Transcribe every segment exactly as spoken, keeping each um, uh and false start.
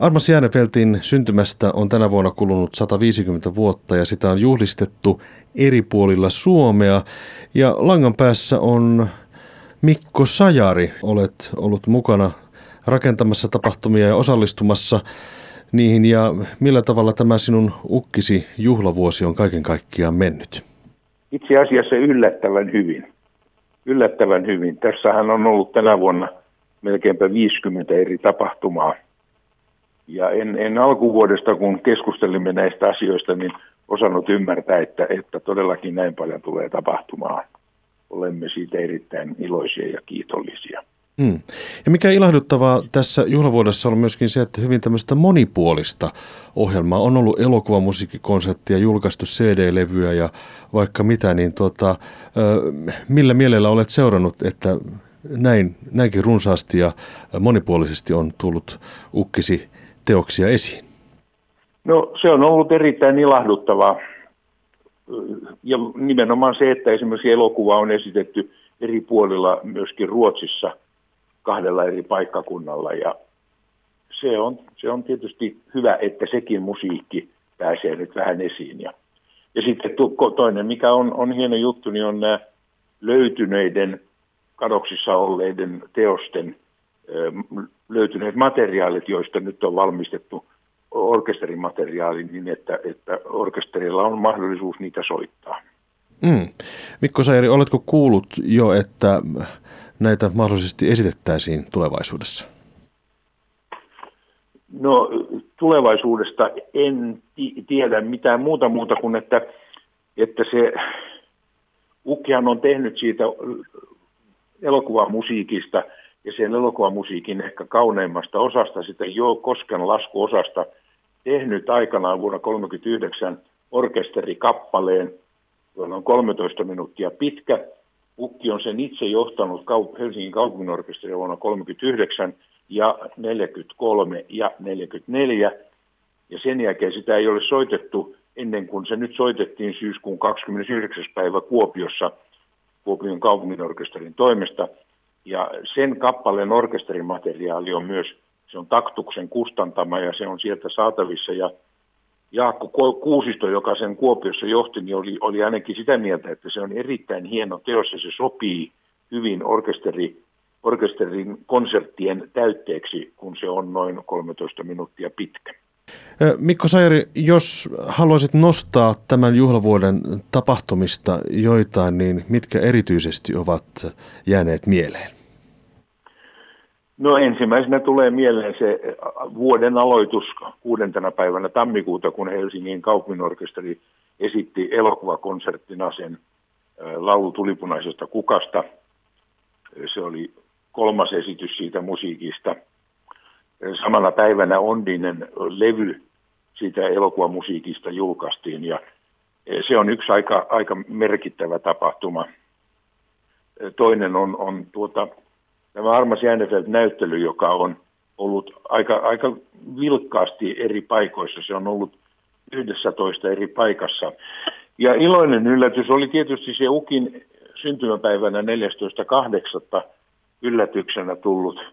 Armas Järnefeltin syntymästä on tänä vuonna kulunut sataviisikymmentä vuotta ja sitä on juhlistettu eri puolilla Suomea. Ja langan päässä on Mikko Sajari. Olet ollut mukana rakentamassa tapahtumia ja osallistumassa niihin. Ja millä tavalla tämä sinun ukkisi juhlavuosi on kaiken kaikkiaan mennyt? Itse asiassa yllättävän hyvin. Yllättävän hyvin. Tässähän on ollut tänä vuonna melkeinpä viisikymmentä eri tapahtumaa. Ja en, en alkuvuodesta, kun keskustelimme näistä asioista, niin osannut ymmärtää, että, että todellakin näin paljon tulee tapahtumaan. Olemme siitä erittäin iloisia ja kiitollisia. Hmm. Ja mikä ilahduttavaa tässä juhlavuodessa on myöskin se, että hyvin tämmöistä monipuolista ohjelmaa. On ollut elokuvamusiikkikonserttia, julkaistu C D-levyä ja vaikka mitä, niin tuota, millä mielellä olet seurannut, että näin, näinkin runsaasti ja monipuolisesti on tullut ukkisi teoksia esiin? No se on ollut erittäin ilahduttavaa. Ja nimenomaan se, että esimerkiksi elokuva on esitetty eri puolilla myöskin Ruotsissa kahdella eri paikkakunnalla. Ja se on, se on tietysti hyvä, että sekin musiikki pääsee nyt vähän esiin. Ja, ja sitten toinen, mikä on, on hieno juttu, niin on nämä löytyneiden, kadoksissa olleiden teosten löytyneet materiaalit, joista nyt on valmistettu orkesterimateriaali niin, että, että orkesterilla on mahdollisuus niitä soittaa. Mm. Mikko Sajari, oletko kuullut jo, että näitä mahdollisesti esitettäisiin tulevaisuudessa? No tulevaisuudesta en t- tiedä mitään muuta muuta kuin, että, että se ukkihan on tehnyt siitä elokuvamusiikista ja sen elokuvamusiikin ehkä kauneimmasta osasta, sitä jo Kosken laskuosasta, tehnyt aikanaan vuonna tuhatyhdeksänsataakolmekymmentäyhdeksän orkesterikappaleen, jolla on kolmetoista minuuttia pitkä. Ukki on sen itse johtanut Helsingin kaupunginorkesteri vuonna tuhatyhdeksänsataakolmekymmentäyhdeksän ja neljäkymmentäkolme ja neljäkymmentäneljä. Ja sen jälkeen sitä ei ole soitettu ennen kuin se nyt soitettiin syyskuun kahdeskymmenesyhdeksäs päivä Kuopiossa Kuopion kaupunginorkesterin toimesta. Ja sen kappaleen orkesterimateriaali on myös, se on Taktuksen kustantama ja se on sieltä saatavissa. Ja Jaakko Kuusisto, joka sen Kuopiossa johti, niin oli, oli ainakin sitä mieltä, että se on erittäin hieno teos ja se sopii hyvin orkesteri, orkesterin konserttien täytteeksi, kun se on noin kolmetoista minuuttia pitkä. Mikko Sajari, jos haluaisit nostaa tämän juhlavuoden tapahtumista joitain, niin mitkä erityisesti ovat jääneet mieleen? No ensimmäisenä tulee mieleen se vuoden aloitus kuudentena päivänä tammikuuta, kun Helsingin kaupunginorkesteri esitti elokuvakonserttina sen laulu Tulipunaisesta kukasta. Se oli kolmas esitys siitä musiikista. Samana päivänä Ondinen levy siitä elokuvamusiikista julkaistiin ja se on yksi aika, aika merkittävä tapahtuma. Toinen on, on tuota, tämä Armas Järnefelt-näyttely, joka on ollut aika, aika vilkkaasti eri paikoissa. Se on ollut yhdessätoista eri paikassa. Ja iloinen yllätys oli tietysti se ukin syntymäpäivänä neljästoista kahdeksatta yllätyksenä tullut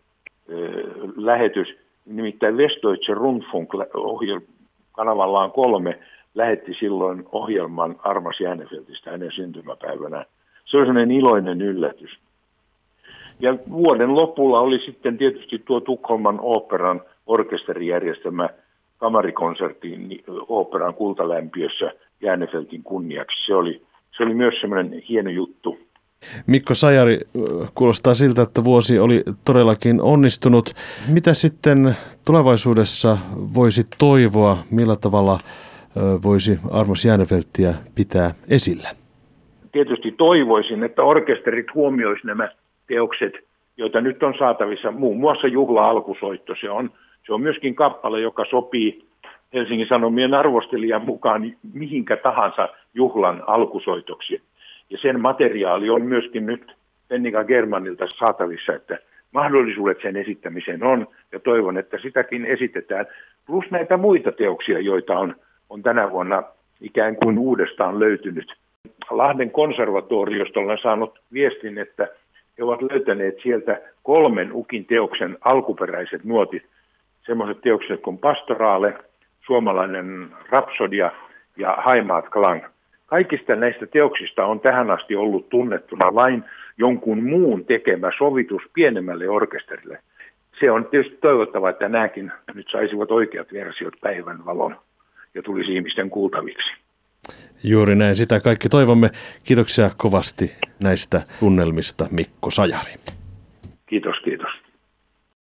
lähetys, nimittäin Westdeutscher Rundfunk kanavallaan kolme lähetti silloin ohjelman Armas Järnefeltistä hänen syntymäpäivänään. Se oli sellainen iloinen yllätys. Ja vuoden lopulla oli sitten tietysti tuo Tukholman oopperan orkesteri järjestämä kamarikonsertti oopperan Kultalämpiössä Järnefeltin kunniaksi. Se oli, se oli myös sellainen hieno juttu. Mikko Sajari, kuulostaa siltä, että vuosi oli todellakin onnistunut. Mitä sitten tulevaisuudessa voisi toivoa, millä tavalla voisi Armas Järnefeltiä pitää esillä? Tietysti toivoisin, että orkesterit huomioisivat nämä teokset, joita nyt on saatavissa, muun muassa juhla-alkusoitto. Se on, se on myöskin kappale, joka sopii Helsingin Sanomien arvostelijan mukaan mihinkä tahansa juhlan alkusoitoksi. Ja sen materiaali on myöskin nyt Fennica Gehrmanilta saatavissa, että mahdollisuudet sen esittämiseen on, ja toivon, että sitäkin esitetään. Plus näitä muita teoksia, joita on, on tänä vuonna ikään kuin uudestaan löytynyt. Lahden konservatoriosta olen saanut viestin, että he ovat löytäneet sieltä kolmen ukin teoksen alkuperäiset nuotit. semmoiset teokset kuin Pastoraale, Suomalainen rapsodia ja Haimaat Klang. Kaikista näistä teoksista on tähän asti ollut tunnettuna vain jonkun muun tekemä sovitus pienemmälle orkesterille. Se on tietysti toivottavaa, että nämäkin nyt saisivat oikeat versiot päivän valon ja tulisi ihmisten kuultaviksi. Juuri näin, sitä kaikki toivomme. Kiitoksia kovasti näistä tunnelmista, Mikko Sajari. Kiitos, kiitos.